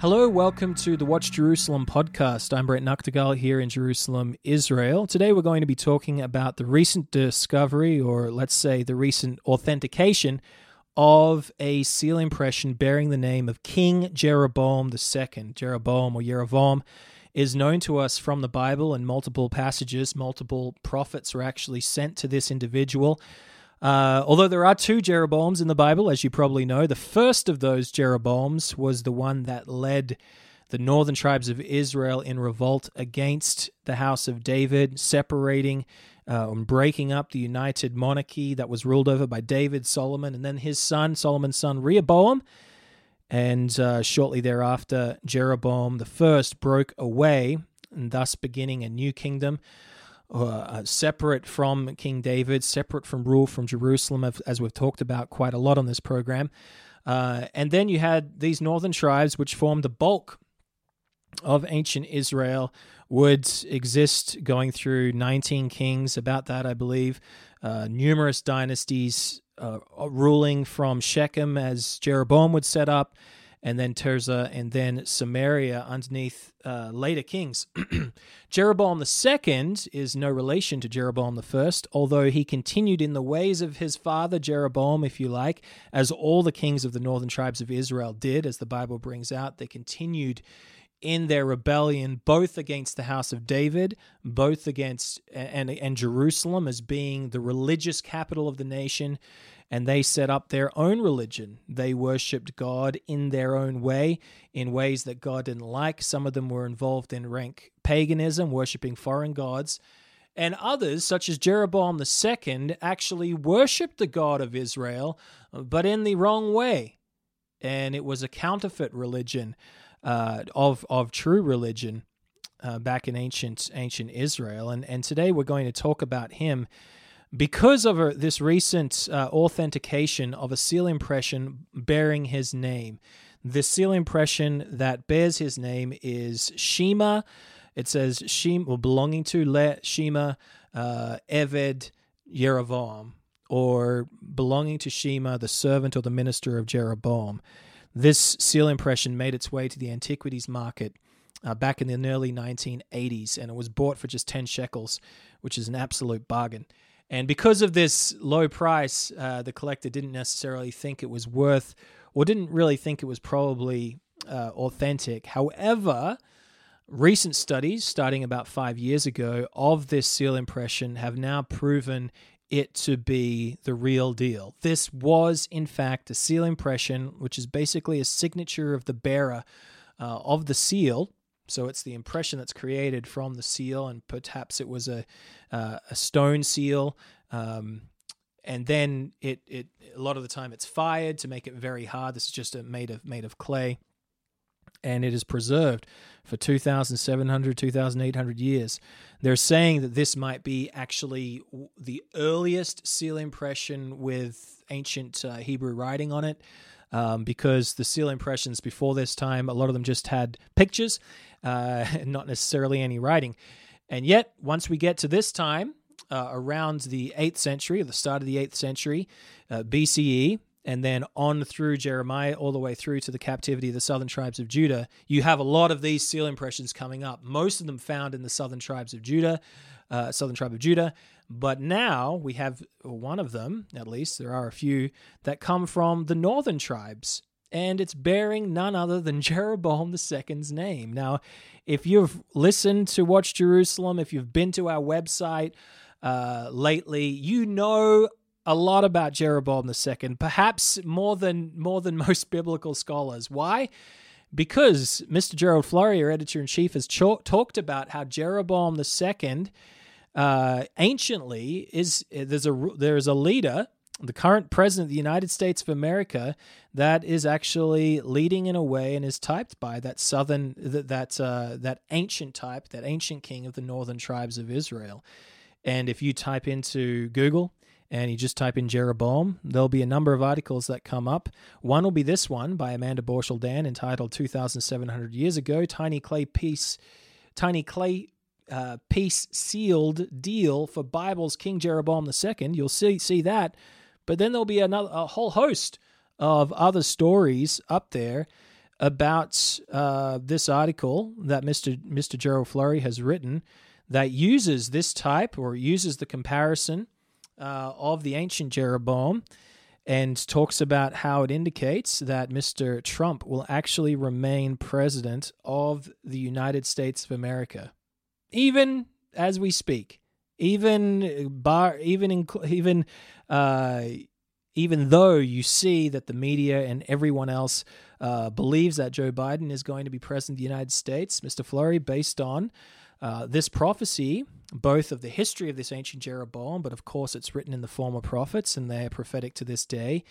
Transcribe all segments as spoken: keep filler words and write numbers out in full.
Hello, welcome to the Watch Jerusalem podcast. I'm Brett Nagtegaal here in Jerusalem, Israel. Today we're going to be talking about the recent discovery, or let's say the recent authentication, of a seal impression bearing the name of King Jeroboam the Second. Jeroboam or Yeroboam is known to us from the Bible, and multiple passages, multiple prophets were actually sent to this individual. Uh, although there are two Jeroboams in the Bible, as you probably know, the first of those Jeroboams was the one that led the northern tribes of Israel in revolt against the house of David, separating uh, and breaking up the united monarchy that was ruled over by David, Solomon, and then his son, Solomon's son, Rehoboam. And uh, shortly thereafter, Jeroboam the First broke away, and thus beginning a new kingdom, uh, separate from King David, separate from rule from Jerusalem, as we've talked about quite a lot on this program. Uh, and then you had these northern tribes, which formed the bulk of ancient Israel, would exist going through nineteen kings, about that, I believe, uh, numerous dynasties, Uh, ruling from Shechem, as Jeroboam would set up, and then Tirzah, and then Samaria underneath uh, later kings. Jeroboam the Second is no relation to Jeroboam the First, although he continued in the ways of his father Jeroboam, if you like, as all the kings of the northern tribes of Israel did, as the Bible brings out. They continued in their rebellion, both against the house of David, both against and, and Jerusalem as being the religious capital of the nation, and they set up their own religion. They worshipped God in their own way, in ways that God didn't like. Some of them were involved in rank paganism, worshipping foreign gods, and others, such as Jeroboam the Second, actually worshipped the God of Israel, but in the wrong way, and it was a counterfeit religion Uh, of of true religion uh, back in ancient ancient Israel. And, and today we're going to talk about him because of a, this recent uh, authentication of a seal impression bearing his name. The seal impression that bears his name is Shema. It says, Shema, well, belonging to Le Shema uh, Eved Yeroboam, or belonging to Shema, the servant or the minister of Jeroboam. This seal impression made its way to the antiquities market uh, back in the early nineteen eighties, and it was bought for just ten shekels, which is an absolute bargain. And because of this low price, uh, the collector didn't necessarily think it was worth, or didn't really think it was probably uh, authentic. However, recent studies, starting about five years ago, of this seal impression have now proven it to be the real deal. This was, in fact, a seal impression, which is basically a signature of the bearer uh, of the seal. So it's the impression that's created from the seal, and perhaps it was a uh, a stone seal. Um, and then it it a lot of the time it's fired to make it very hard. This is just a, made of made of clay, and it is preserved for two thousand seven hundred, two thousand eight hundred years. They're saying that this might be actually the earliest seal impression with ancient uh, Hebrew writing on it, um, because the seal impressions before this time, a lot of them just had pictures, uh, and not necessarily any writing. And yet, once we get to this time, uh, around the eighth century, or the start of the eighth century, uh, B C E, and then on through Jeremiah, all the way through to the captivity of the southern tribes of Judah, you have a lot of these seal impressions coming up. Most of them found in the southern tribes of Judah, uh, southern tribe of Judah. But now we have one of them, at least, there are a few, that come from the northern tribes. And it's bearing none other than Jeroboam the Second's name. Now, if you've listened to Watch Jerusalem, if you've been to our website uh, lately, you know a lot about Jeroboam the Second, perhaps more than more than most biblical scholars. Why? Because Mister Gerald Flurry, our editor-in-chief, has cho- talked about how Jeroboam the Second, uh, anciently, is there's a there is a leader the current president of the United States of America that is actually leading in a way and is typed by that southern, that that, uh, that ancient type, that ancient king of the northern tribes of Israel. And if you type into Google and you just type in Jeroboam, there'll be a number of articles that come up. One will be this one by Amanda Borschel-Dan entitled two thousand seven hundred Years Ago, Tiny Clay Piece, Tiny Clay uh, Piece Sealed Deal for Bible's King Jeroboam the Second. You'll see see that. But then there'll be another a whole host of other stories up there about uh, this article that Mister Mister Gerald Flurry has written that uses this type or uses the comparison uh, of the ancient Jeroboam and talks about how it indicates that Mister Trump will actually remain president of the United States of America, even as we speak, even bar, even in, even uh, even though you see that the media and everyone else uh, believes that Joe Biden is going to be president of the United States. Mister Flurry, based on Uh, this prophecy, both of the history of this ancient Jeroboam, but of course it's written in the former prophets and they are prophetic to this day,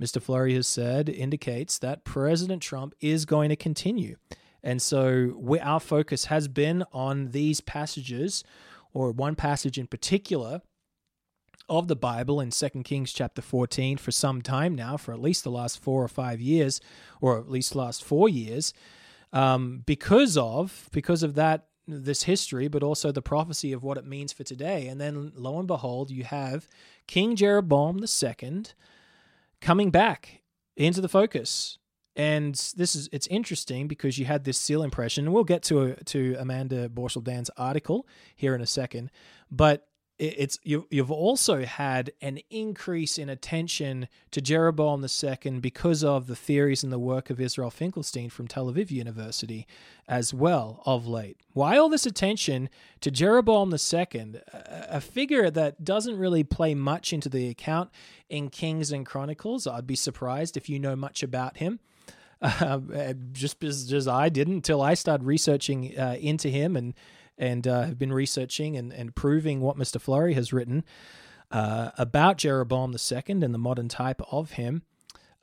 Mister Flurry has said, indicates that President Trump is going to continue. And so we, our focus has been on these passages, or one passage in particular of the Bible in Second Kings chapter fourteen for some time now, for at least the last four or five years, or at least last four years, um, because of because of that, this history, but also the prophecy of what it means for today. And then lo and behold, you have King Jeroboam the Second coming back into the focus. And this is, it's interesting because you had this seal impression, and we'll get to to Amanda Borschel-Dan's article here in a second, but it's, you, you've also had an increase in attention to Jeroboam the Second because of the theories and the work of Israel Finkelstein from Tel Aviv University as well of late. Why all this attention to Jeroboam the Second, a figure that doesn't really play much into the account in Kings and Chronicles? I'd be surprised if you know much about him. Uh, just as I didn't until I started researching uh, into him and and uh, have been researching and, and proving what Mister Flurry has written uh, about Jeroboam the Second and the modern type of him.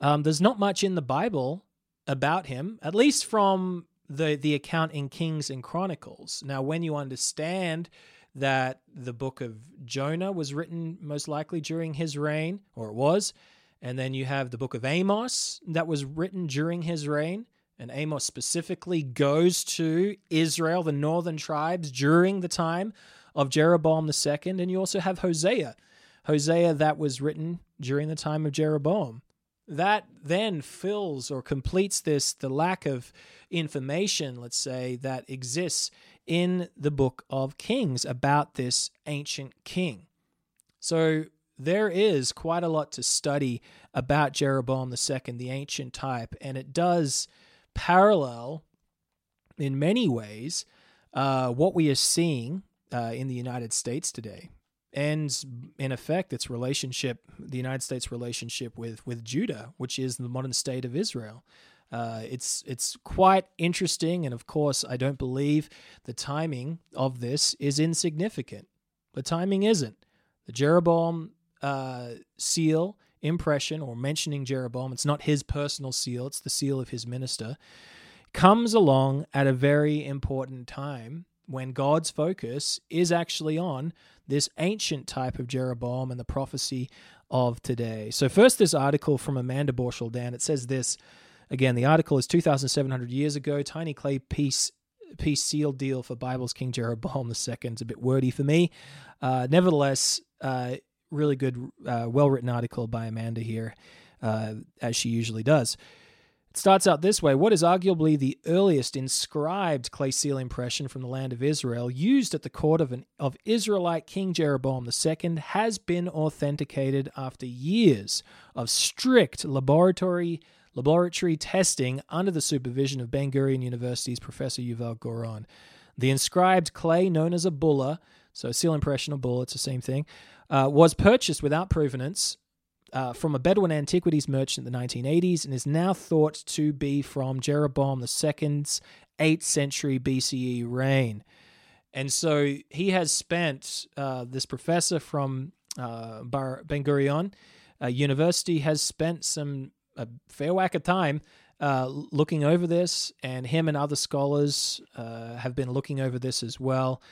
Um, there's not much in the Bible about him, at least from the, the account in Kings and Chronicles. Now, when you understand that the book of Jonah was written most likely during his reign, or it was, and then you have the book of Amos that was written during his reign, and Amos specifically goes to Israel, the northern tribes, during the time of Jeroboam the Second. And you also have Hosea. Hosea that was written during the time of Jeroboam. That then fills or completes this, the lack of information, let's say, that exists in the book of Kings about this ancient king. So there is quite a lot to study about Jeroboam the Second, the ancient type, and it does parallel in many ways uh, what we are seeing uh, in the United States today, and in effect its relationship, the United States relationship with with Judah, which is the modern state of Israel. Uh, it's it's quite interesting, and of course I don't believe the timing of this is insignificant. The timing isn't. The Jeroboam uh, seal impression, or mentioning Jeroboam, it's not his personal seal, it's the seal of his minister, comes along at a very important time when God's focus is actually on this ancient type of Jeroboam and the prophecy of today. So first, this article from Amanda Borschel-Dan, it says this, again, the article is two thousand seven hundred years ago, tiny clay piece Peace Seal Deal for Bible's King Jeroboam the Second. It's a bit wordy for me. Uh, nevertheless, uh, really good, uh, well-written article by Amanda here, uh, as she usually does. It starts out this way. What is arguably the earliest inscribed clay seal impression from the land of Israel used at the court of an of Israelite King Jeroboam the Second has been authenticated after years of strict laboratory Laboratory testing under the supervision of Ben-Gurion University's Professor Yuval Goron. The inscribed clay, known as a bulla, so a seal impression or bulla, it's the same thing, uh, was purchased without provenance uh, from a Bedouin antiquities merchant in the nineteen eighties and is now thought to be from Jeroboam the Second's eighth century B C E reign. And so he has spent, uh, this professor from uh, Ben-Gurion, Uh, university has spent some a fair whack of time uh, looking over this, and him and other scholars uh, have been looking over this as well.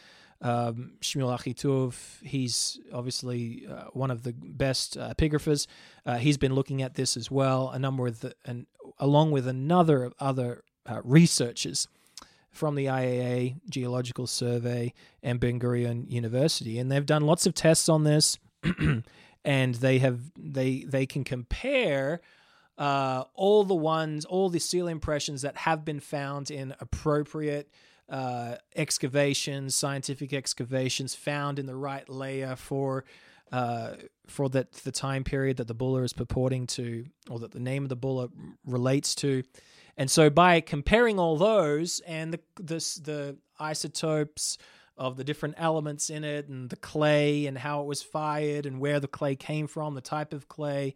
Um, Shmuel Achituv, he's obviously uh, one of the best uh, epigraphers. Uh, he's been looking at this as well, a number of the, and along with another of other uh, researchers from the I A A, Geological Survey, and Ben Gurion University, and they've done lots of tests on this, and they have they they can compare uh, all the ones, all the seal impressions that have been found in appropriate Uh, excavations, scientific excavations found in the right layer for uh, for that the time period that the bulla is purporting to, or that the name of the bulla relates to. And so by comparing all those and the this, the isotopes of the different elements in it and the clay and how it was fired and where the clay came from, the type of clay,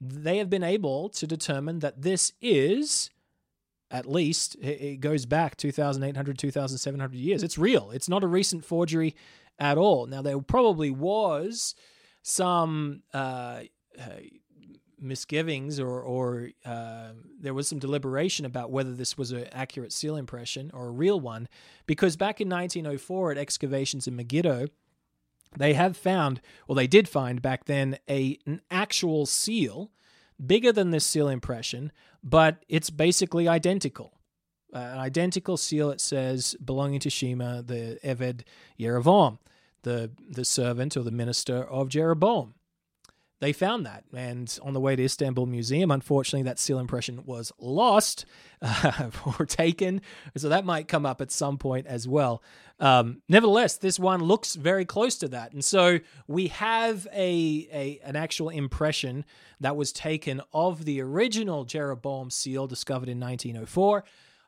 they have been able to determine that this is... At least, it goes back two thousand eight hundred, two thousand seven hundred years. It's real. It's not a recent forgery at all. Now, there probably was some uh, uh, misgivings or, or uh, there was some deliberation about whether this was an accurate seal impression or a real one, because back in nineteen oh four at excavations in Megiddo, they have found, or they did find back then, a, an actual seal bigger than this seal impression, but it's basically identical. Uh, an identical seal, it says, belonging to Shema, the Eved Yeroboam, the, the servant or the minister of Jeroboam. They found that, and on the way to Istanbul Museum, unfortunately, that seal impression was lost uh, or taken, so that might come up at some point as well. Um, nevertheless, this one looks very close to that, and so we have a, a an actual impression that was taken of the original Jeroboam seal discovered in nineteen oh four,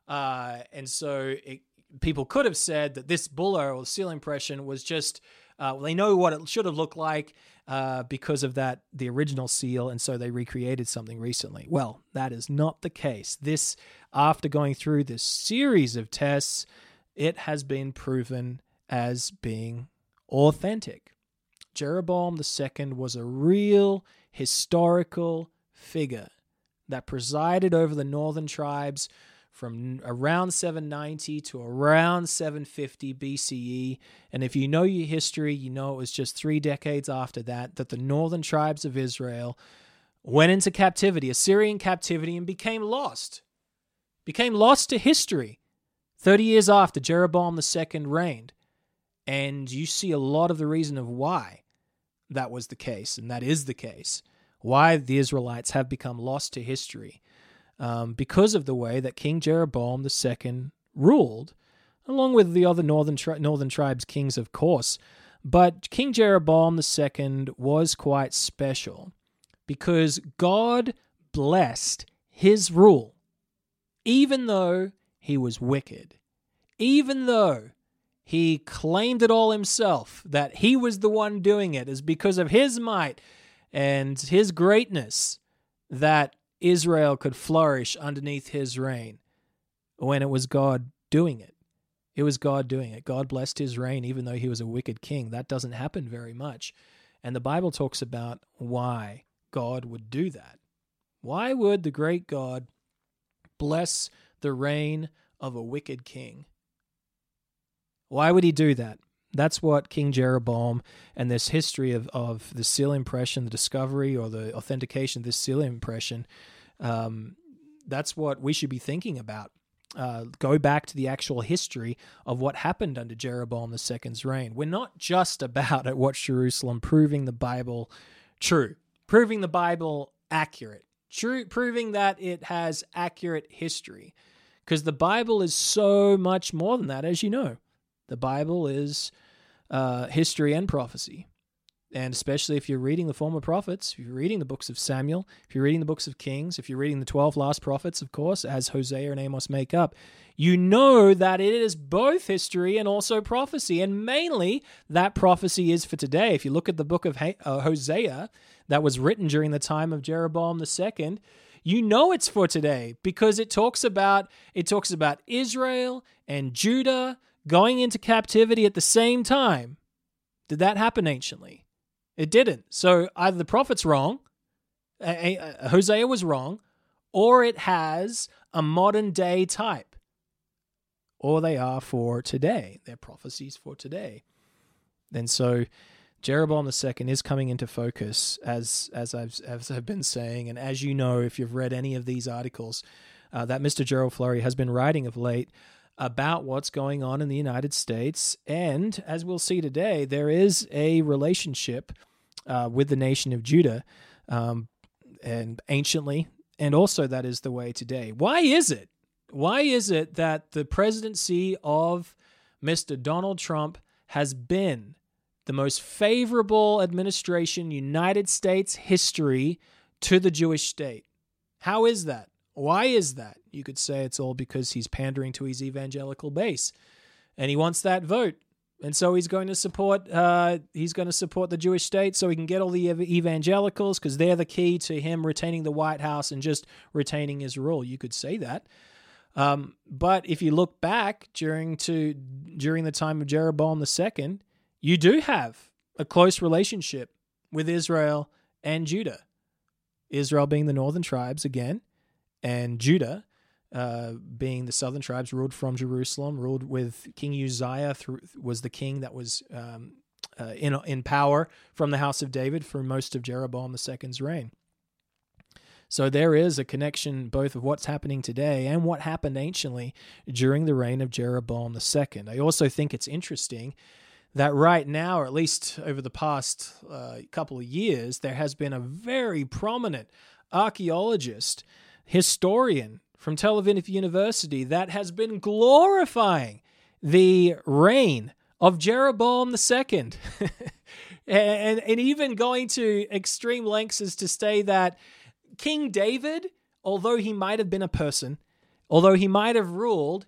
uh, and so it, people could have said that this bulla or seal impression was just... Uh, they know what it should have looked like uh, because of that, the original seal, and so they recreated something recently. Well, that is not the case. This, after going through this series of tests, it has been proven as being authentic. Jeroboam the Second was a real historical figure that presided over the northern tribes from around seven ninety to around seven fifty B C E. And if you know your history, you know it was just three decades after that that the northern tribes of Israel went into captivity, Assyrian captivity, and became lost. Became lost to history thirty years after Jeroboam the Second reigned. And you see a lot of the reason of why that was the case, and that is the case, why the Israelites have become lost to history. Um, because of the way that King Jeroboam the Second ruled, along with the other northern tri- northern tribes kings, of course. But King Jeroboam the Second was quite special because God blessed his rule, even though he was wicked, even though he claimed it all himself, that he was the one doing it, is because of his might and his greatness that Israel could flourish underneath his reign when it was God doing it. It was God doing it. God blessed his reign even though he was a wicked king. That doesn't happen very much. And the Bible talks about why God would do that. Why would the great God bless the reign of a wicked king? Why would he do that? That's what King Jeroboam and this history of, of the seal impression, the discovery or the authentication of this seal impression, um, that's what we should be thinking about. Uh, go back to the actual history of what happened under Jeroboam the Second's reign. We're not just about at Watch Jerusalem proving the Bible true, proving the Bible accurate, true, proving that it has accurate history, because the Bible is so much more than that, as you know. The Bible is uh, history and prophecy, and especially if you're reading the former prophets, if you're reading the books of Samuel, if you're reading the books of Kings, if you're reading the twelve last prophets, of course, as Hosea and Amos make up, you know that it is both history and also prophecy, and mainly that prophecy is for today. If you look at the book of Hosea that was written during the time of Jeroboam the Second, you know it's for today because it talks about it talks about Israel and Judah going into captivity at the same time. Did that happen anciently? It didn't. So either the prophet's wrong, uh, Hosea was wrong, or it has a modern day type, or they are for today. They're prophecies for today. And so Jeroboam the Second is coming into focus, as as I've, as I've been saying. And as you know, if you've read any of these articles, uh, that Mister Gerald Flurry has been writing of late about what's going on in the United States. And as we'll see today, there is a relationship uh, with the nation of Judah, um, and anciently, and also that is the way today. Why is it? Why is it that the presidency of Mister Donald Trump has been the most favorable administration United States history to the Jewish state? How is that? Why is that? You could say it's all because he's pandering to his evangelical base, and he wants that vote, and so he's going to support uh, he's going to support the Jewish state so he can get all the evangelicals, because they're the key to him retaining the White House and just retaining his rule. You could say that. Um, but if you look back during to during the time of Jeroboam the Second, you do have a close relationship with Israel and Judah. Israel being the northern tribes again, and Judah uh, being the southern tribes, ruled from Jerusalem, ruled with King Uzziah, through, was the king that was um, uh, in in power from the house of David for most of Jeroboam the Second's reign. So there is a connection both of what's happening today and what happened anciently during the reign of Jeroboam the Second. I also think it's interesting that right now, or at least over the past uh, couple of years, there has been a very prominent archaeologist, historian from Tel Aviv University that has been glorifying the reign of Jeroboam the Second. and, and even going to extreme lengths as to say that King David, although he might have been a person, although he might have ruled,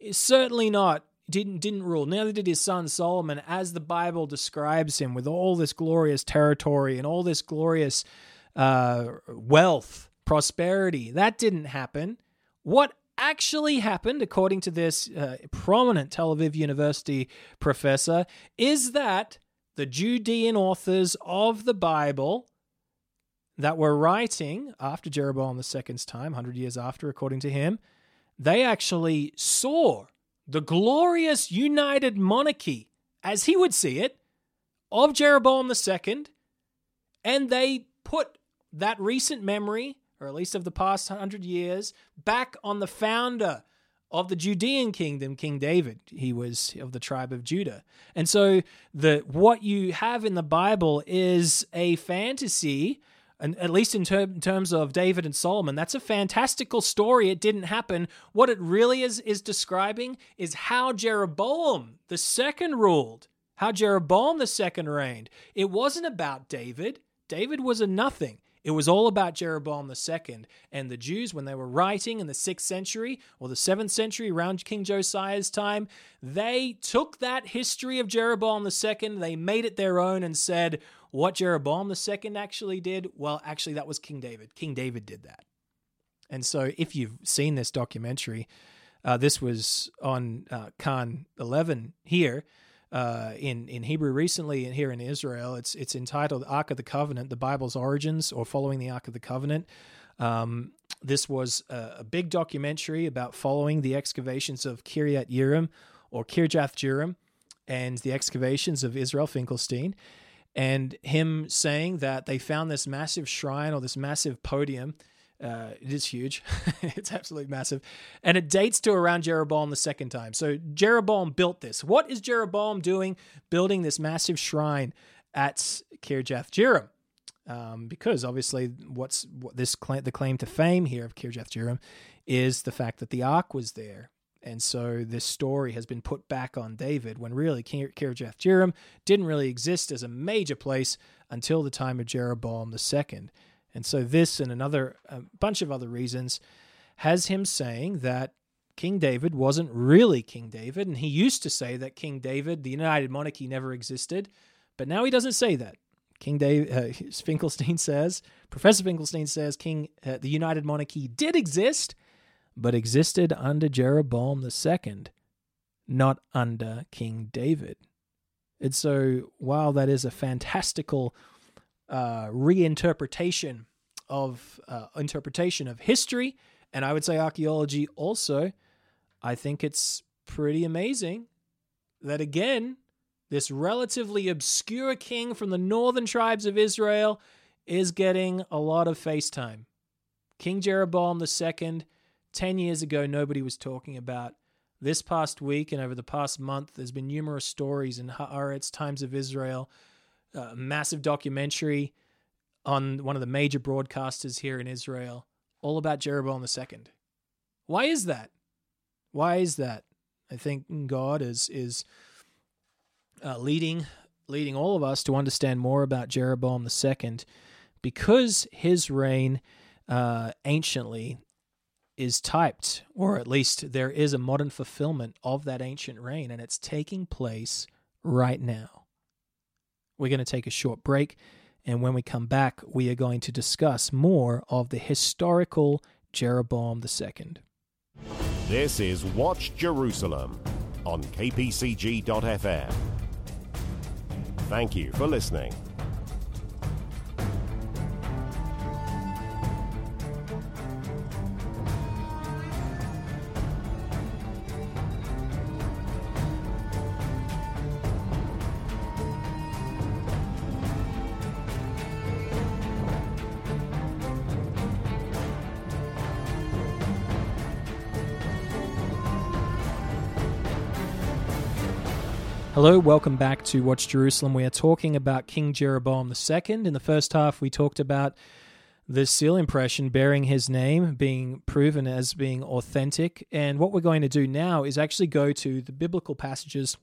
is certainly not, didn't didn't rule. Neither did his son Solomon, as the Bible describes him, with all this glorious territory and all this glorious uh, wealth, prosperity. That didn't happen. What actually happened, according to this uh, prominent Tel Aviv University professor, is that the Judean authors of the Bible that were writing after Jeroboam the Second's time, one hundred years after, according to him, they actually saw the glorious united monarchy, as he would see it, of Jeroboam the Second, and they put that recent memory, or at least of the past one hundred years, back on the founder of the Judean kingdom, King David. He was of the tribe of Judah. And so the what you have in the Bible is a fantasy, and at least in, ter- in terms of David and Solomon. That's a fantastical story. It didn't happen. What it really is is describing is how Jeroboam the Second ruled, how Jeroboam the Second reigned. It wasn't about David. David was a nothing. It was all about Jeroboam the Second. And the Jews, when they were writing in the sixth century or the seventh century, around King Josiah's time, they took that history of Jeroboam the Second, they made it their own, and said, what Jeroboam the Second actually did, well, actually, that was King David. King David did that. And so if you've seen this documentary, uh, this was on uh, Khan eleven here uh, in, in Hebrew recently, and here in Israel. It's it's entitled Ark of the Covenant, the Bible's Origins, or Following the Ark of the Covenant. Um, this was a, a big documentary about following the excavations of Kiriath-Jearim, or Kiriath-Jearim, and the excavations of Israel Finkelstein, and him saying that they found this massive shrine, or this massive podium. Uh, it is huge. It's absolutely massive. And it dates to around Jeroboam the second time. So Jeroboam built this. What is Jeroboam doing building this massive shrine at Kiriath-Jearim? Um, because obviously what's what this claim, the claim to fame here of Kiriath-Jearim, is the fact that the ark was there. And so this story has been put back on David, when really Kiriath-Jearim didn't really exist as a major place until the time of Jeroboam the Second. And so this, and another a bunch of other reasons, has him saying that King David wasn't really King David. And he used to say that King David, the United Monarchy, never existed. But now he doesn't say that. King David, uh, Finkelstein says, Professor Finkelstein says, King uh, the United Monarchy did exist, but existed under Jeroboam the Second, not under King David. And so while that is a fantastical uh, reinterpretation of uh, interpretation of history, and I would say archaeology also. I think it's pretty amazing that, again, this relatively obscure king from the northern tribes of Israel is getting a lot of face time. King Jeroboam the Second, ten years ago, nobody was talking about. This past week and over the past month, there's been numerous stories in Haaretz, Times of Israel, a massive documentary on one of the major broadcasters here in Israel, all about Jeroboam the Second. Why is that? Why is that? I think God is is uh, leading leading all of us to understand more about Jeroboam the Second, because his reign uh, anciently is typed, or at least there is a modern fulfillment of that ancient reign, and it's taking place right now. We're going to take a short break, and when we come back, we are going to discuss more of the historical Jeroboam the Second. This is Watch Jerusalem on K P C G dot F M. Thank you for listening. Hello, welcome back to Watch Jerusalem. We are talking about King Jeroboam the Second. In the first half, we talked about the seal impression bearing his name, being proven as being authentic. And what we're going to do now is actually go to the biblical passages,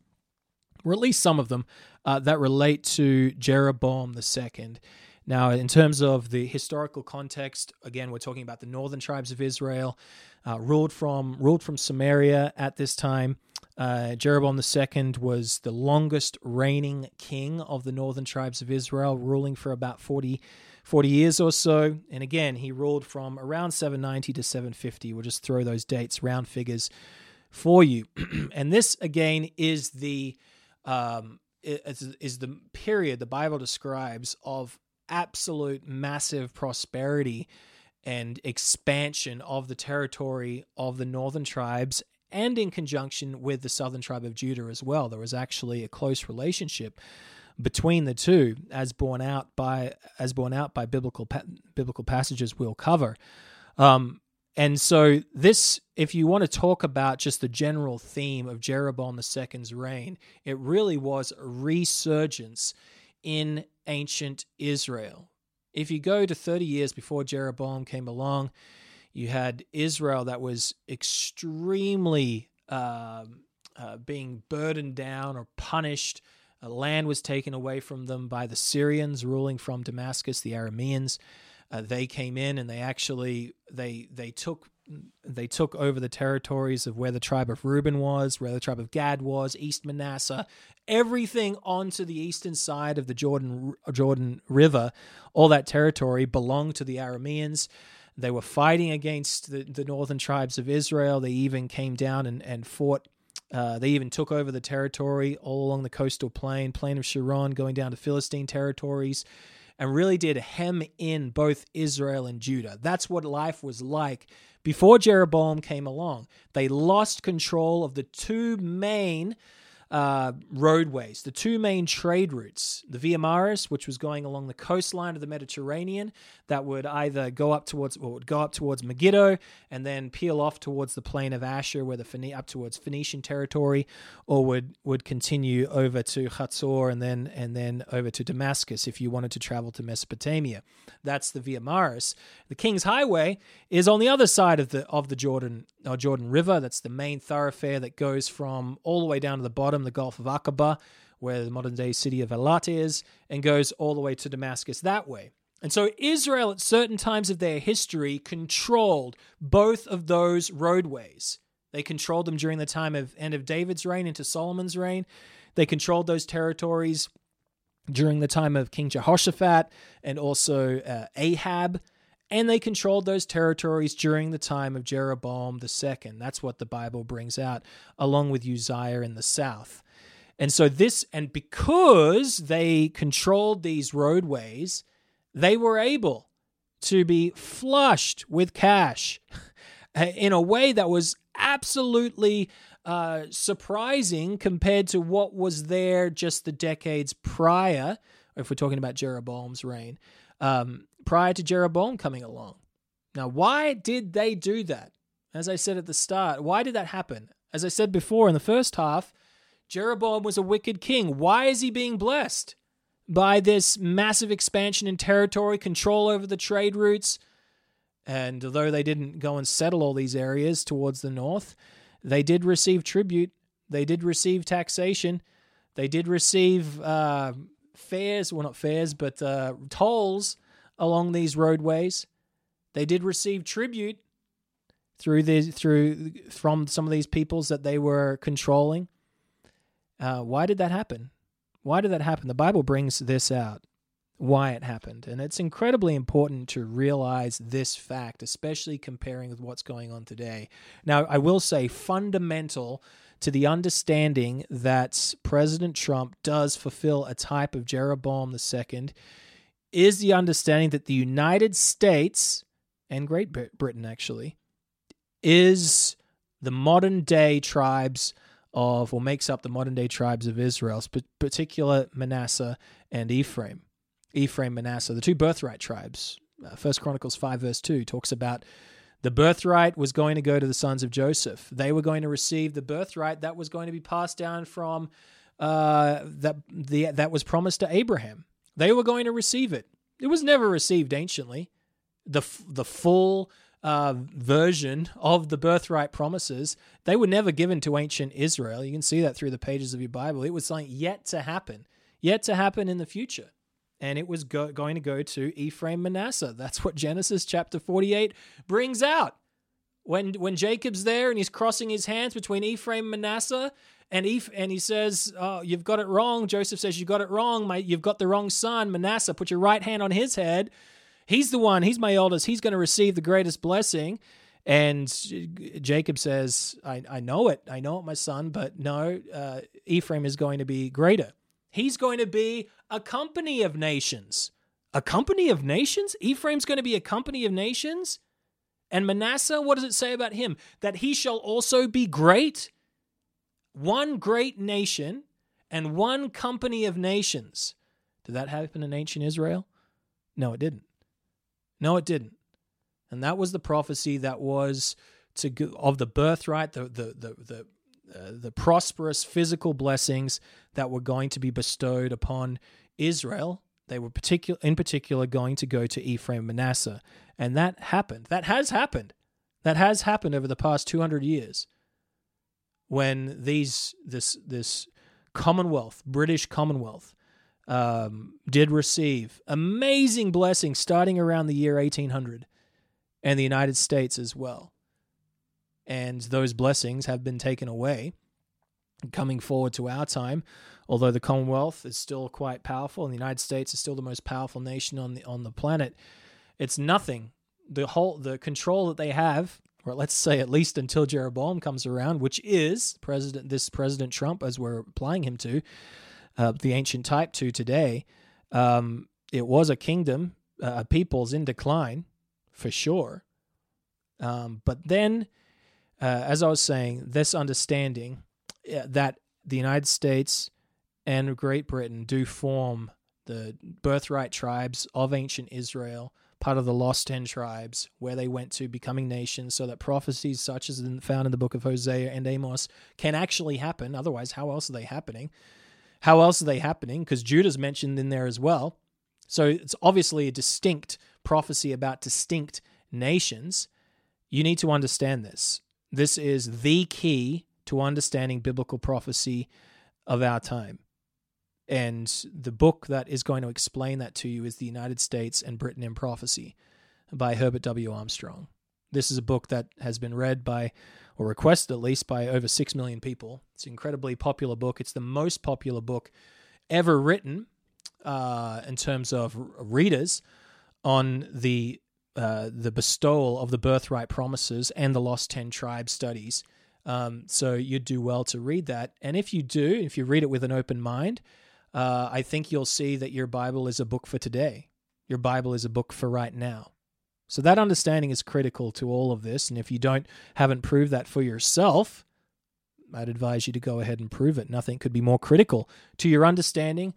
or at least some of them, uh, that relate to Jeroboam the Second. Now, in terms of the historical context, again, we're talking about the northern tribes of Israel, uh, ruled from ruled from Samaria at this time. Uh, Jeroboam the Second was the longest reigning king of the northern tribes of Israel, ruling for about forty years or so. And again, he ruled from around seven ninety to seven fifty. We'll just throw those dates, round figures, for you. And this, again, is the um, is, is the period the Bible describes of absolute massive prosperity and expansion of the territory of the northern tribes, and in conjunction with the southern tribe of Judah as well. There was actually a close relationship between the two, as borne out by as borne out by biblical pa- biblical passages we'll cover. Um, and so this, if you want to talk about just the general theme of Jeroboam the Second's reign, it really was a resurgence in ancient Israel. If you go to thirty years before Jeroboam came along, you had Israel that was extremely uh, uh, being burdened down or punished. Uh, land was taken away from them by the Syrians ruling from Damascus, the Arameans. Uh, they came in and they actually they they took they took over the territories of where the tribe of Reuben was, where the tribe of Gad was, East Manasseh, everything onto the eastern side of the Jordan Jordan River. All that territory belonged to the Arameans. They were fighting against the, the northern tribes of Israel. They even came down and, and fought. Uh, they even took over the territory all along the coastal plain, plain of Sharon, going down to Philistine territories, and really did hem in both Israel and Judah. That's what life was like before Jeroboam came along. They lost control of the two main uh, roadways, the two main trade routes, the Via Maris, which was going along the coastline of the Mediterranean, that would either go up towards, or would go up towards Megiddo and then peel off towards the plain of Asher, where the Phoen- up towards Phoenician territory, or would, would continue over to Hatzor and then, and then over to Damascus if you wanted to travel to Mesopotamia. That's the Via Maris. The King's Highway is on the other side of the, of the Jordan, or Jordan River. That's the main thoroughfare that goes from all the way down to the bottom, the Gulf of Aqaba, where the modern-day city of Eilat is, and goes all the way to Damascus that way. And so Israel, at certain times of their history, controlled both of those roadways. They controlled them during the time of end of David's reign into Solomon's reign. They controlled those territories during the time of King Jehoshaphat and also uh, Ahab. And they controlled those territories during the time of Jeroboam the Second. That's what the Bible brings out, along with Uzziah in the south. And so this, and because they controlled these roadways, they were able to be flushed with cash in a way that was absolutely uh, surprising compared to what was there just the decades prior, if we're talking about Jeroboam's reign, um, prior to Jeroboam coming along. Now, why did they do that? As I said at the start, why did that happen? As I said before in the first half, Jeroboam was a wicked king. Why is he being blessed by this massive expansion in territory, control over the trade routes? And although they didn't go and settle all these areas towards the north, they did receive tribute. They did receive taxation. They did receive uh, fares, well, not fares, but uh, tolls along these roadways. They did receive tribute through the, through from some of these peoples that they were controlling. Uh, why did that happen? Why did that happen? The Bible brings this out, why it happened. And it's incredibly important to realize this fact, especially comparing with what's going on today. Now, I will say fundamental to the understanding that President Trump does fulfill a type of Jeroboam the second is the understanding that the United States, and Great Britain actually, is the modern-day tribes of, or makes up the modern-day tribes of Israel, particular Manasseh and Ephraim. Ephraim, Manasseh, the two birthright tribes. Uh, First Chronicles five verse two talks about the birthright was going to go to the sons of Joseph. They were going to receive the birthright that was going to be passed down from, uh, that the that was promised to Abraham. They were going to receive it. It was never received anciently. The, the full Uh, version of the birthright promises, they were never given to ancient Israel. You can see that through the pages of your Bible. It was something yet to happen, yet to happen in the future. And it was go- going to go to Ephraim, Manasseh. That's what Genesis chapter forty-eight brings out. When when Jacob's there and he's crossing his hands between Ephraim, Manasseh, and Eph- and he says, oh, you've got it wrong. Joseph says, you got it wrong. My, you've got the wrong son. Manasseh, put your right hand on his head. He's the one, he's my eldest, he's going to receive the greatest blessing. And Jacob says, I, I know it, I know it, my son, but no, uh, Ephraim is going to be greater. He's going to be a company of nations. A company of nations? Ephraim's going to be a company of nations? And Manasseh, what does it say about him? That he shall also be great? One great nation and one company of nations. Did that happen in ancient Israel? No, it didn't. No, it didn't. And that was the prophecy that was to go, of the birthright, the the the the, uh, the prosperous physical blessings that were going to be bestowed upon Israel. They were particular, in particular going to go to Ephraim, Manasseh. And that happened. That has happened. That has happened over the past two hundred years when these this this Commonwealth, British Commonwealth, Um, did receive amazing blessings starting around the year eighteen hundred and the United States as well. And those blessings have been taken away coming forward to our time, although the Commonwealth is still quite powerful and the United States is still the most powerful nation on the on the planet. It's nothing. The whole the control that they have, or let's say at least until Jeroboam comes around, which is President this President Trump, as we're applying him to, Uh, the ancient type to today, um, it was a kingdom, uh, a people's in decline, for sure. Um, but then, uh, as I was saying, this understanding uh, that the United States and Great Britain do form the birthright tribes of ancient Israel, part of the lost ten tribes, where they went to becoming nations, so that prophecies such as found in the book of Hosea and Amos can actually happen. Otherwise, how else are they happening? How else are they happening? Because Judah's mentioned in there as well. So it's obviously a distinct prophecy about distinct nations. You need to understand this. This is the key to understanding biblical prophecy of our time. And the book that is going to explain that to you is The United States and Britain in Prophecy by Herbert W. Armstrong. This is a book that has been read by, or requested at least, by over six million people. It's an incredibly popular book. It's the most popular book ever written uh, in terms of readers on the uh, the bestowal of the birthright promises and the lost ten tribes studies. Um, so you'd do well to read that. And if you do, if you read it with an open mind, uh, I think you'll see that your Bible is a book for today. Your Bible is a book for right now. So that understanding is critical to all of this. And if you don't haven't proved that for yourself, I'd advise you to go ahead and prove it. Nothing could be more critical to your understanding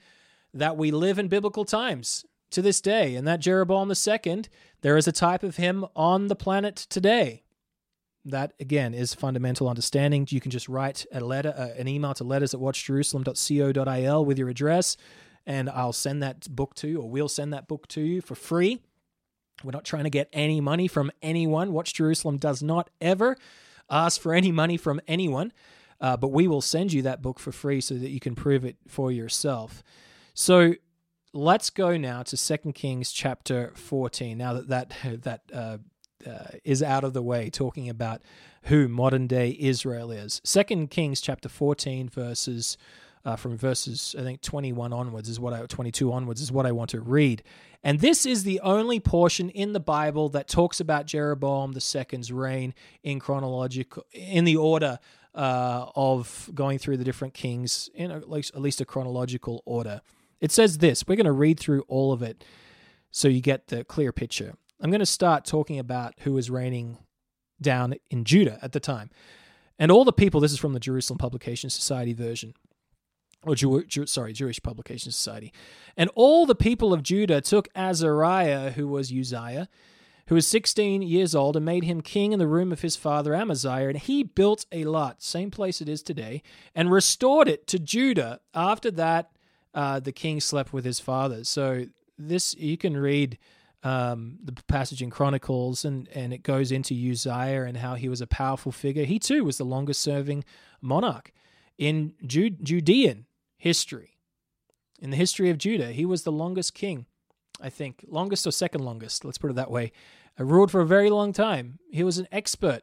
that we live in biblical times to this day, and that Jeroboam the second, there is a type of him on the planet today. That, again, is fundamental understanding. You can just write a letter, uh, an email to letters at watch jerusalem dot co dot i l with your address, and I'll send that book to you, or we'll send that book to you for free. We're not trying to get any money from anyone. Watch Jerusalem does not ever ask for any money from anyone, uh, but we will send you that book for free so that you can prove it for yourself. So let's go now to Second Kings chapter fourteen. Now that that, that uh, uh, is out of the way, talking about who modern-day Israel is. Second Kings chapter fourteen, verses uh, from verses, I think, twenty-one onwards is what I, twenty-two onwards is what I want to read. And this is the only portion in the Bible that talks about Jeroboam the second's reign in chronological, in the order uh, of going through the different kings, in at least, at least a chronological order. It says this. We're going to read through all of it so you get the clear picture. I'm going to start talking about who was reigning down in Judah at the time. And all the people, this is from the Jerusalem Publication Society version, or Jew, Jew, sorry, Jewish Publication Society. And all the people of Judah took Azariah, who was Uzziah, who was sixteen years old, and made him king in the room of his father Amaziah. And he built a lot, same place it is today, and restored it to Judah. After that, Uh, the king slept with his father. So this, you can read um, the passage in Chronicles, and, and it goes into Uzziah and how he was a powerful figure. He too was the longest serving monarch in Ju- Judean history. In the history of Judah, he was the longest king, I think. Longest or second longest, let's put it that way. Uh, ruled for a very long time. He was an expert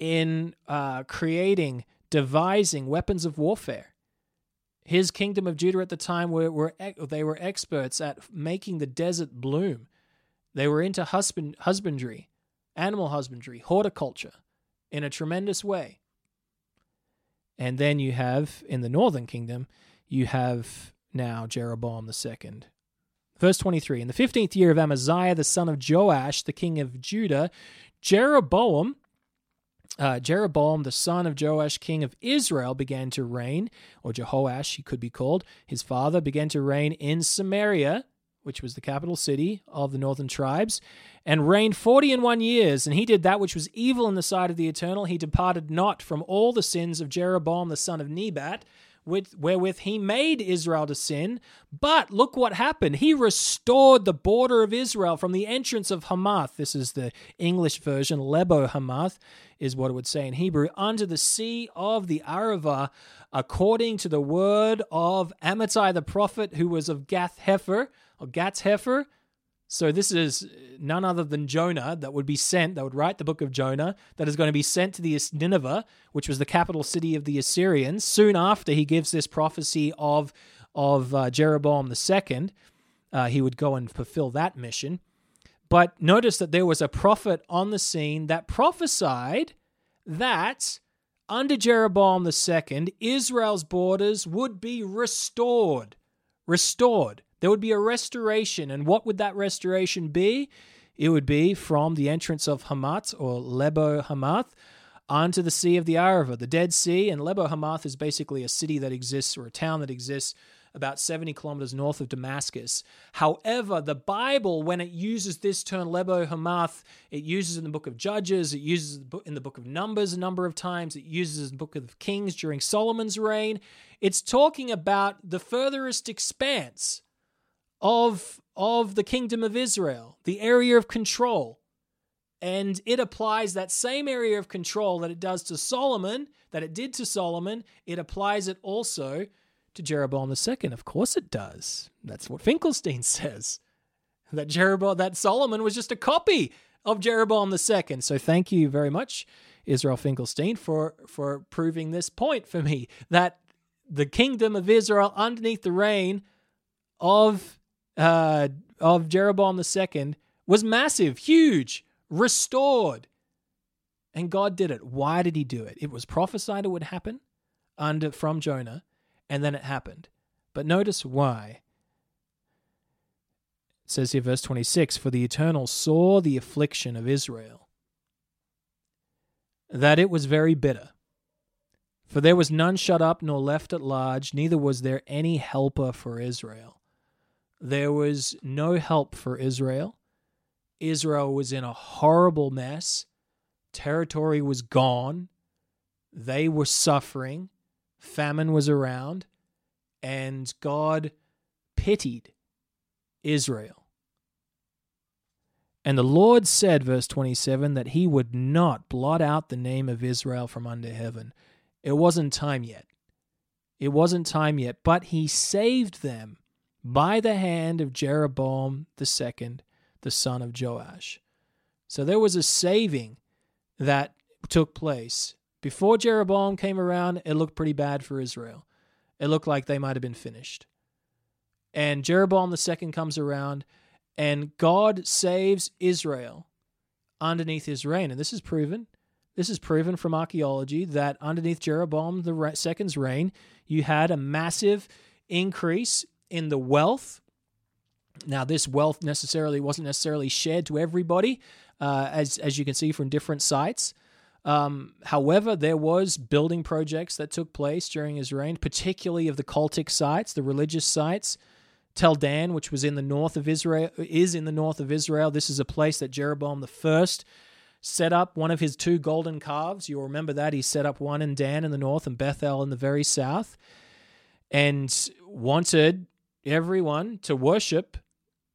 in uh, creating, devising weapons of warfare. His kingdom of Judah at the time were, were they were experts at making the desert bloom. They were into husband husbandry, animal husbandry, horticulture in a tremendous way. And then you have, in the northern kingdom, you have now Jeroboam the second. Verse twenty-three, in the fifteenth year of Amaziah, the son of Joash, the king of Judah, Jeroboam, Uh, Jeroboam, the son of Joash, king of Israel, began to reign, or Jehoash, he could be called. His father began to reign in Samaria, which was the capital city of the northern tribes, and reigned forty and one years. And he did that which was evil in the sight of the Eternal. He departed not from all the sins of Jeroboam, the son of Nebat, with, wherewith he made Israel to sin. But look what happened. He restored the border of Israel from the entrance of Hamath. This is the English version. Lebo Hamath is what it would say in Hebrew. Unto the sea of the Arava, according to the word of Amittai the prophet, who was of Gath Hefer, or Gath Hefer. So this is none other than Jonah that would be sent, that would write the book of Jonah, that is going to be sent to the Nineveh, which was the capital city of the Assyrians, soon after he gives this prophecy of, of uh, Jeroboam the second. Uh, he would go and fulfill that mission. But notice that there was a prophet on the scene that prophesied that under Jeroboam the second, Israel's borders would be restored, restored. There would be a restoration, and what would that restoration be? It would be from the entrance of Hamath, or Lebo Hamath, onto the Sea of the Arava, the Dead Sea. And Lebo Hamath is basically a city that exists, or a town that exists, about seventy kilometers north of Damascus. However, the Bible, when it uses this term Lebo Hamath, it uses it in the book of Judges, it uses it in the book of Numbers a number of times, it uses it in the book of Kings during Solomon's reign. It's talking about the furthest expanse of of the kingdom of Israel, the area of control. And it applies that same area of control that it does to Solomon, that it did to Solomon, it applies it also to Jeroboam the second. Of course it does. That's what Finkelstein says, that Jeroboam, that Solomon was just a copy of Jeroboam the second. So thank you very much, Israel Finkelstein, for, for proving this point for me, that the kingdom of Israel underneath the reign of Uh, of Jeroboam the second was massive, huge, restored. And God did it. Why did he do it? It was prophesied it would happen under from Jonah, and then it happened. But notice why. says here, verse twenty-six, "For the Eternal saw the affliction of Israel, that it was very bitter. For there was none shut up nor left at large, neither was there any helper for Israel." There was no help for Israel. Israel was in a horrible mess. Territory was gone. They were suffering. Famine was around. And God pitied Israel. And the Lord said, verse twenty-seven, that he would not blot out the name of Israel from under heaven. It wasn't time yet. It wasn't time yet, but he saved them by the hand of Jeroboam the Second, the son of Joash. So there was a saving that took place. Before Jeroboam came around, it looked pretty bad for Israel. It looked like they might have been finished. And Jeroboam the Second comes around, and God saves Israel underneath his reign. And this is proven. This is proven from archaeology that underneath Jeroboam the Second's reign, you had a massive increase in the wealth. Now, this wealth necessarily wasn't necessarily shared to everybody, uh, as as you can see from different sites. Um, however, there was building projects that took place during his reign, particularly of the cultic sites, the religious sites. Tel Dan, which was in the north of Israel, is in the north of Israel. This is a place that Jeroboam the First set up one of his two golden calves. You'll remember that he set up one in Dan in the north and Bethel in the very south, and wanted everyone to worship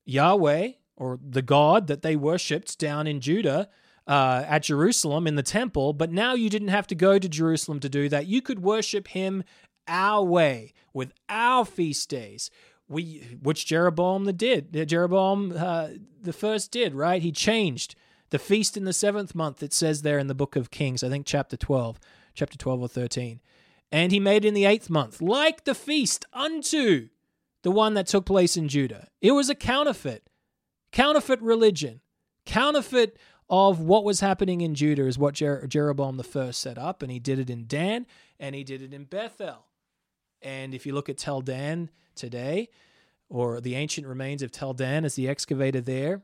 Yahweh, or the God that they worshipped down in Judah uh, at Jerusalem in the temple. But now you didn't have to go to Jerusalem to do that. You could worship him our way with our feast days, we, which Jeroboam the did. Jeroboam uh, the first did, right? He changed the feast in the seventh month, it says there in the book of Kings, I think chapter twelve, chapter twelve or thirteen. And he made it in the eighth month, like the feast unto the one that took place in Judah. It was a counterfeit, counterfeit religion, counterfeit of what was happening in Judah is what Jer- Jeroboam I set up, and he did it in Dan, and he did it in Bethel. And if you look at Tel Dan today, or the ancient remains of Tel Dan as the excavator there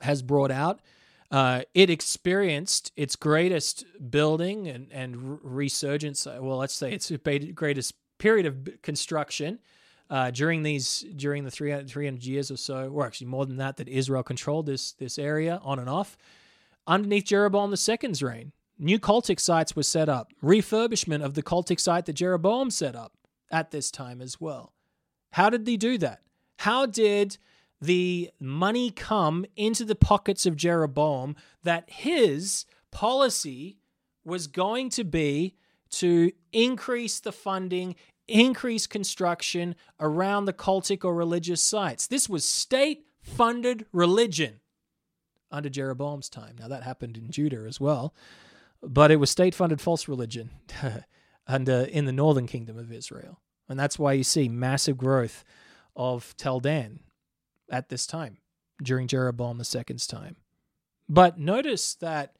has brought out, Uh, it experienced its greatest building and, and resurgence. Well, let's say its greatest period of construction uh, during these during the three hundred, three hundred years or so, or actually more than that, that Israel controlled this this area on and off. Underneath Jeroboam the Second's reign, new cultic sites were set up. Refurbishment of the cultic site that Jeroboam set up at this time as well. How did they do that? How did the money come into the pockets of Jeroboam that his policy was going to be to increase the funding, increase construction around the cultic or religious sites? This was state-funded religion under Jeroboam's time. Now, that happened in Judah as well, but it was state-funded false religion under in the northern kingdom of Israel. And that's why you see massive growth of Tel Dan at this time, during Jeroboam the Second's time. But notice that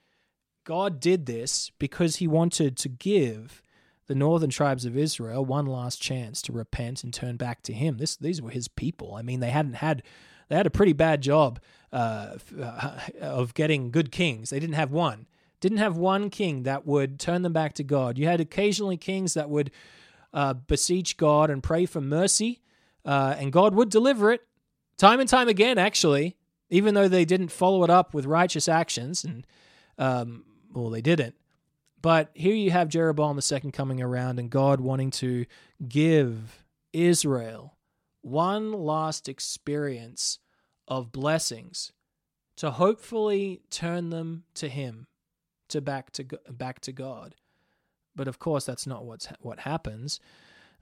God did this because he wanted to give the northern tribes of Israel one last chance to repent and turn back to him. This, these were his people. I mean, they hadn't had, they had a pretty bad job uh, of getting good kings. They didn't have one. Didn't have one king that would turn them back to God. You had occasionally kings that would uh, beseech God and pray for mercy, uh, and God would deliver it. Time and time again, actually, even though they didn't follow it up with righteous actions, and um, well, they didn't. But here you have Jeroboam the Second coming around and God wanting to give Israel one last experience of blessings to hopefully turn them to him, to back to back to God. But of course, that's not what's, what happens.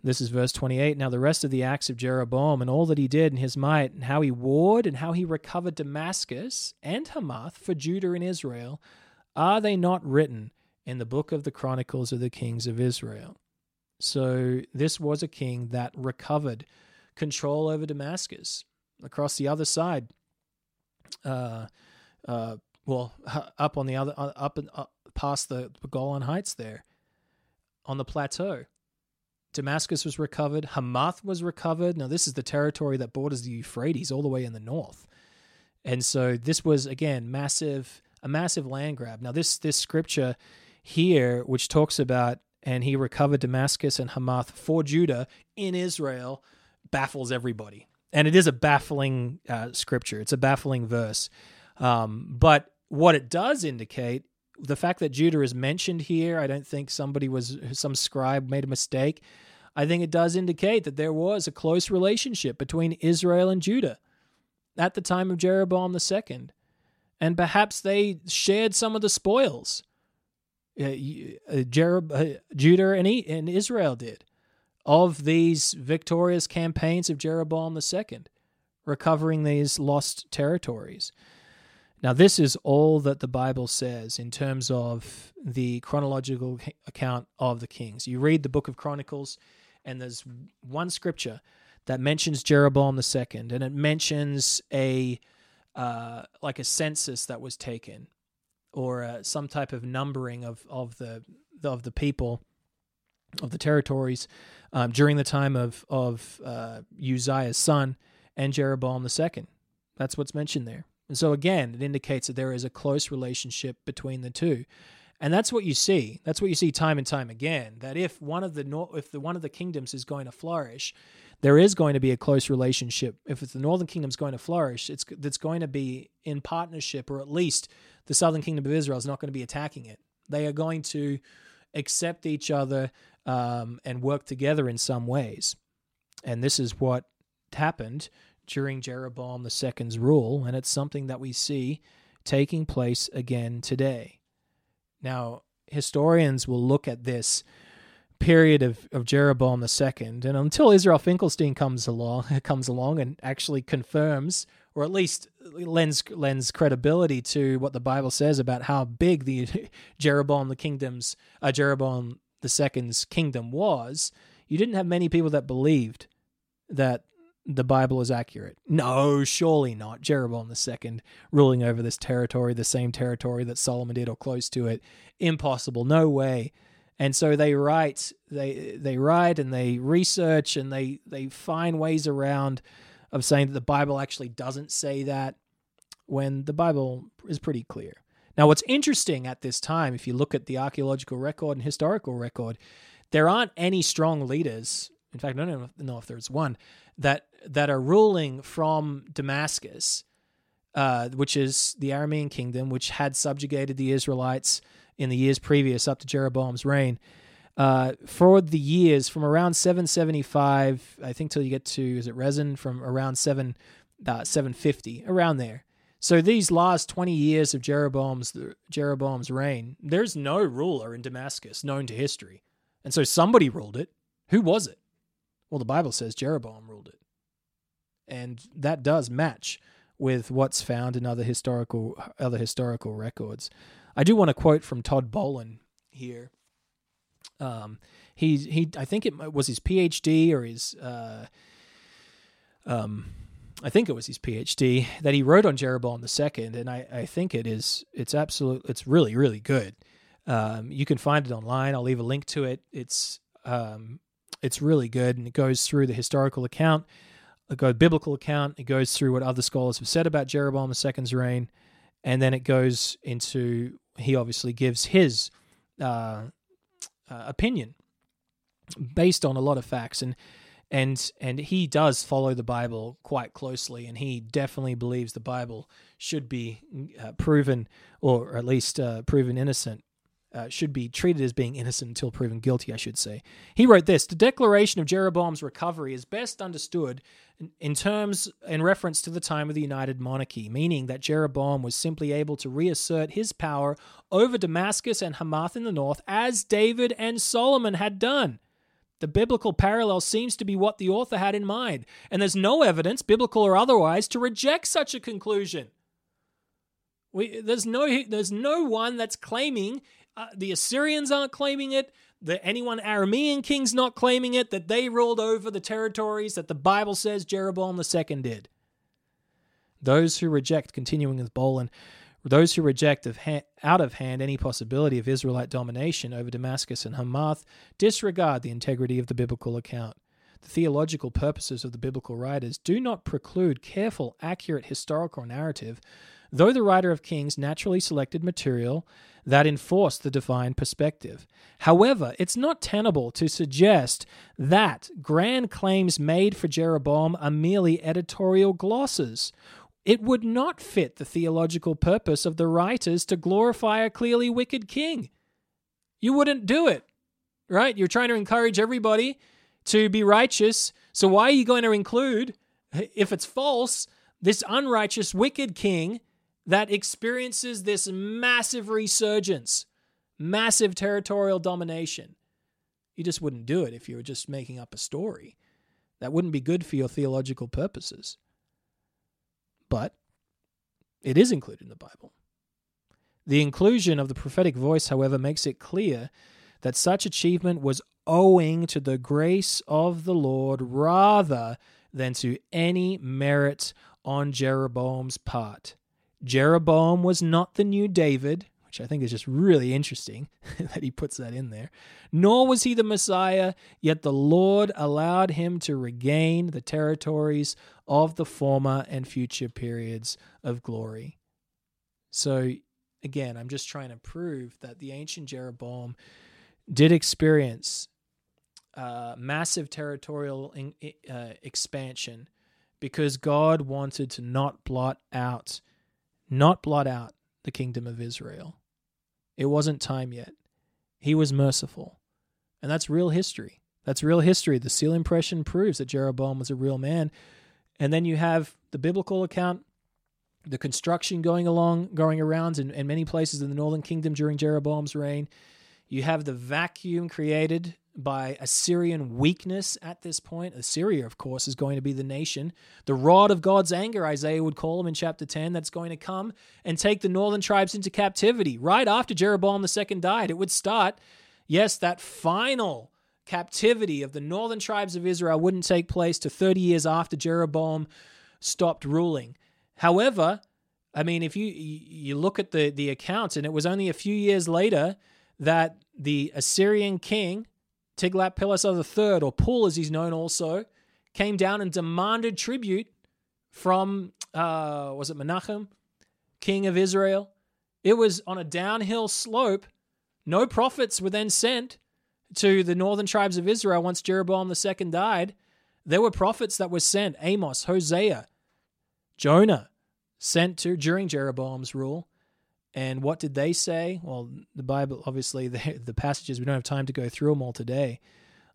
This is verse twenty-eight. "Now the rest of the acts of Jeroboam and all that he did in his might, and how he warred and how he recovered Damascus and Hamath for Judah and Israel, are they not written in the book of the Chronicles of the Kings of Israel?" So this was a king that recovered control over Damascus. Across the other side, uh, uh, well, up on the other, up and up past the Golan Heights there, on the plateau. Damascus was recovered. Hamath was recovered. Now, this is the territory that borders the Euphrates all the way in the north. And so this was, again, massive, a massive land grab. Now, this this scripture here, which talks about, and he recovered Damascus and Hamath for Judah in Israel, baffles everybody. And it is a baffling uh, scripture. It's a baffling verse. Um, but what it does indicate, the fact that Judah is mentioned here, I don't think somebody was, some scribe made a mistake. I think it does indicate that there was a close relationship between Israel and Judah at the time of Jeroboam the second. And perhaps they shared some of the spoils. Uh, uh, Jerob, uh, Judah and, e- and Israel did, of these victorious campaigns of Jeroboam the second, recovering these lost territories. Now, this is all that the Bible says in terms of the chronological account of the kings. You read the book of Chronicles, and there's one scripture that mentions Jeroboam the second, and it mentions a uh, like a census that was taken, or uh, some type of numbering of of the of the people, of the territories, um, during the time of of uh, Uzziah's son and Jeroboam the second. That's what's mentioned there. And so again, it indicates that there is a close relationship between the two, and that's what you see. That's what you see time and time again. That if one of the if the, one of the kingdoms is going to flourish, there is going to be a close relationship. If it's the northern kingdom is going to flourish, it's that's going to be in partnership, or at least the southern kingdom of Israel is not going to be attacking it. They are going to accept each other um, and work together in some ways, and this is what happened during Jeroboam the second's rule, and it's something that we see taking place again today. Now, historians will look at this period of, of Jeroboam the second, and until Israel Finkelstein comes along comes along and actually confirms, or at least lends lends credibility to what the Bible says about how big the Jeroboam the kingdom's uh, Jeroboam the second's kingdom was, you didn't have many people that believed that the Bible is accurate. No, surely not. Jeroboam the second ruling over this territory, the same territory that Solomon did, or close to it. Impossible. No way. And so they write, they they write and they research, and they, they find ways around of saying that the Bible actually doesn't say that, when the Bible is pretty clear. Now, what's interesting at this time, if you look at the archaeological record and historical record, there aren't any strong leaders. In fact, I don't know if there's one that that are ruling from Damascus, uh, which is the Aramean kingdom, which had subjugated the Israelites in the years previous up to Jeroboam's reign. Uh, for the years from around seven seventy-five, I think, till you get to, is it Rezin, from around seven fifty, around there. So these last twenty years of Jeroboam's Jeroboam's reign, there's no ruler in Damascus known to history. And so somebody ruled it. Who was it? Well, the Bible says Jeroboam ruled it. And that does match with what's found in other historical other historical records. I do want to quote from Todd Bolan here. Um, he he, I think it was his PhD or his, uh, um, I think it was his PhD that he wrote on Jeroboam the second, and I, I think it is it's absolute it's really really good. Um, you can find it online. I'll leave a link to it. It's um, it's really good, and it goes through the historical account, the biblical account. It goes through what other scholars have said about Jeroboam the second's reign, and then it goes into, he obviously gives his Uh, Uh, opinion based on a lot of facts, and and and he does follow the Bible quite closely, and he definitely believes the Bible should be uh, proven, or at least uh, proven innocent, uh, should be treated as being innocent until proven guilty, I should say. He wrote this: the declaration of Jeroboam's recovery is best understood in, in terms in reference to the time of the United Monarchy, meaning that Jeroboam was simply able to reassert his power over Damascus and Hamath in the north, as David and Solomon had done. The biblical parallel seems to be what the author had in mind, and there's no evidence, biblical or otherwise, to reject such a conclusion. We, there's no, there's no one that's claiming. Uh, the Assyrians aren't claiming it, the anyone Aramean king's not claiming it, that they ruled over the territories that the Bible says Jeroboam the second did. Those who reject, continuing with Bolan, Those who reject of ha- out of hand any possibility of Israelite domination over Damascus and Hamath disregard the integrity of the biblical account. The theological purposes of the biblical writers do not preclude careful, accurate historical narrative, though the writer of Kings naturally selected material that enforced the divine perspective. However, it's not tenable to suggest that grand claims made for Jeroboam are merely editorial glosses. It would not fit the theological purpose of the writers to glorify a clearly wicked king. You wouldn't do it, right? You're trying to encourage everybody to be righteous, so why are you going to include, if it's false, this unrighteous, wicked king that experiences this massive resurgence, massive territorial domination? You just wouldn't do it if you were just making up a story. That wouldn't be good for your theological purposes. But it is included in the Bible. The inclusion of the prophetic voice, however, makes it clear that such achievement was owing to the grace of the Lord rather than to any merit on Jeroboam's part. Jeroboam was not the new David, which I think is just really interesting that he puts that in there, nor was he the Messiah, yet the Lord allowed him to regain the territories of the former and future periods of glory. So again, I'm just trying to prove that the ancient Jeroboam did experience uh, massive territorial in, uh, expansion because God wanted to not blot out, not blot out the kingdom of Israel. It wasn't time yet. He was merciful. And that's real history. That's real history. The seal impression proves that Jeroboam was a real man. And then you have the biblical account, the construction going along, going around in, in many places in the northern kingdom during Jeroboam's reign. You have the vacuum created by Assyrian weakness at this point. Assyria, of course, is going to be the nation. The rod of God's anger, Isaiah would call him in chapter ten, that's going to come and take the northern tribes into captivity. Right after Jeroboam the Second died, it would start, yes, that final captivity of the northern tribes of Israel wouldn't take place to thirty years after Jeroboam stopped ruling. However, I mean, if you you look at the, the accounts, and it was only a few years later that the Assyrian king, Tiglath-Pileser the Third, or Pul as he's known also, came down and demanded tribute from, uh, was it Menachem, king of Israel? It was on a downhill slope. No prophets were then sent to the northern tribes of Israel once Jeroboam the Second died. There were prophets that were sent, Amos, Hosea, Jonah, sent to during Jeroboam's rule. And what did they say? Well, the Bible, obviously, the, the passages, we don't have time to go through them all today.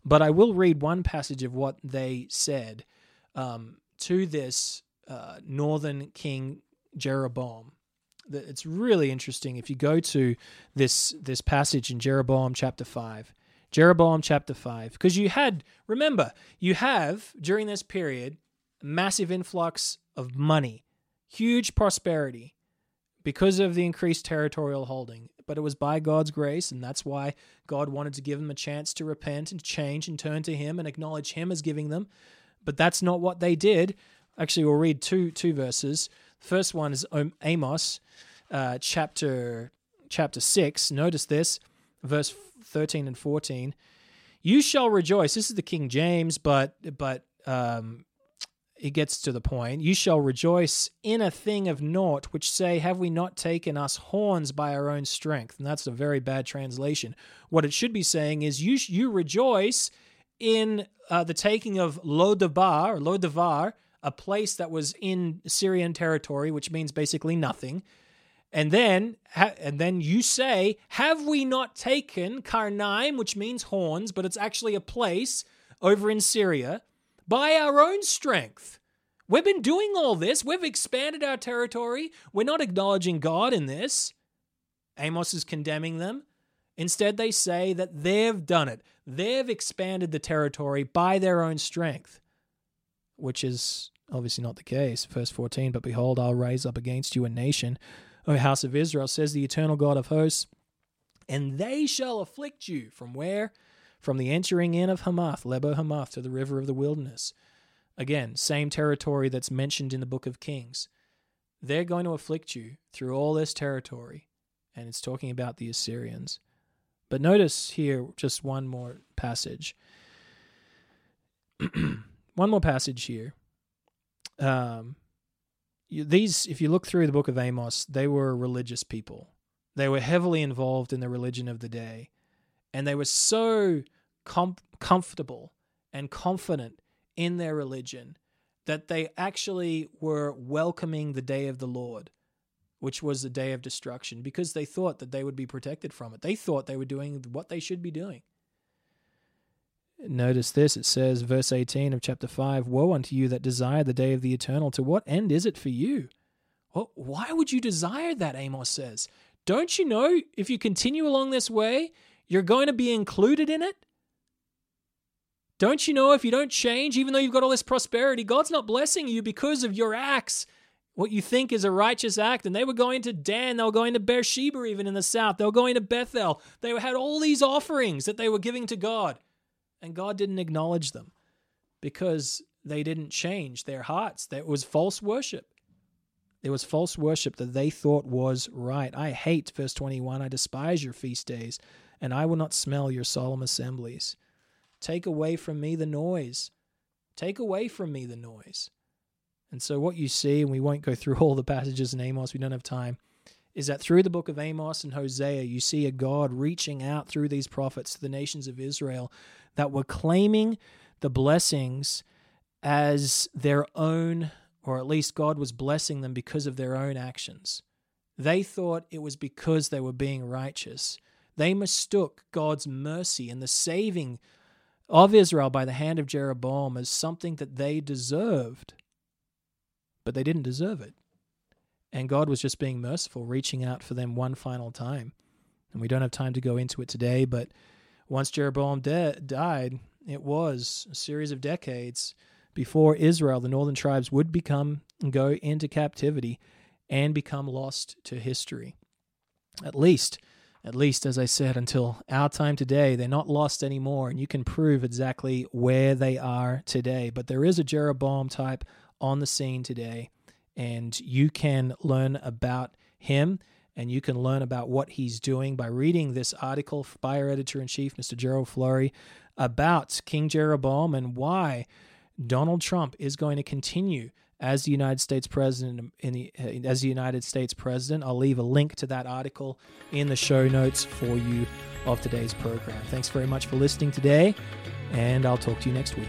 But I will read one passage of what they said um, to this uh, northern king Jeroboam. It's really interesting. If you go to this, this passage in Jeroboam chapter five, Jeroboam chapter five, because you had, remember, you have, during this period, massive influx of money, huge prosperity, because of the increased territorial holding. But it was by God's grace, and that's why God wanted to give them a chance to repent and change and turn to him and acknowledge him as giving them. But that's not what they did. Actually, we'll read two two verses. First one is Amos uh, chapter chapter six. Notice this, verse thirteen and fourteen. You shall rejoice. This is the King James, but but um it gets to the point. You shall rejoice in a thing of naught, which say, have we not taken us horns by our own strength? And that's a very bad translation. What it should be saying is, you you rejoice in uh, the taking of Lodabar, or Lodavar, a place that was in Syrian territory, which means basically nothing. And then ha- and then you say, have we not taken Karnaim, which means horns, but it's actually a place over in Syria, by our own strength. We've been doing all this. We've expanded our territory. We're not acknowledging God in this. Amos is condemning them. Instead, they say that they've done it. They've expanded the territory by their own strength, which is obviously not the case. Verse fourteen, but behold, I'll raise up against you a nation, O house of Israel, says the eternal God of hosts, and they shall afflict you. From where? From the entering in of Hamath, Lebo Hamath, to the river of the wilderness. Again, same territory that's mentioned in the book of Kings. they're going to afflict you through all this territory. And it's talking about the Assyrians. But notice here just one more passage. One more passage here. Um, these, if you look through the book of Amos, they were a religious people. They were heavily involved in the religion of the day. And they were so com- comfortable and confident in their religion that they actually were welcoming the day of the Lord, which was the day of destruction, because they thought that they would be protected from it. They thought they were doing what they should be doing. Notice this, it says, verse eighteen of chapter five, "Woe unto you that desire the day of the eternal. To what end is it for you?" Well, why would you desire that, Amos says? Don't you know if you continue along this way, you're going to be included in it? Don't you know if you don't change, even though you've got all this prosperity, God's not blessing you because of your acts, what you think is a righteous act? And they were going to Dan, they were going to Beersheba even in the south, they were going to Bethel. They had all these offerings that they were giving to God, and God didn't acknowledge them because they didn't change their hearts. That was false worship. It was false worship that they thought was right. I hate, verse twenty-one, "I despise your feast days, and I will not smell your solemn assemblies. Take away from me the noise. Take away from me the noise." And so what you see, and we won't go through all the passages in Amos, we don't have time, is that through the book of Amos and Hosea, you see a God reaching out through these prophets to the nations of Israel that were claiming the blessings as their own, or at least God was blessing them because of their own actions. They thought it was because they were being righteous. They mistook God's mercy and the saving of Israel by the hand of Jeroboam as something that they deserved, but they didn't deserve it. And God was just being merciful, reaching out for them one final time. And we don't have time to go into it today, but once Jeroboam de- died, it was a series of decades before Israel, the northern tribes, would become and go into captivity and become lost to history. At least, at least, as I said, until our time today, they're not lost anymore, and you can prove exactly where they are today. But there is a Jeroboam type on the scene today, and you can learn about him, and you can learn about what he's doing by reading this article by our editor-in-chief, Mister Gerald Flurry, about King Jeroboam and why Donald Trump is going to continue as the United States president. In the, as the United States president, I'll leave a link to that article in the show notes for you of today's program. Thanks very much for listening today, and I'll talk to you next week.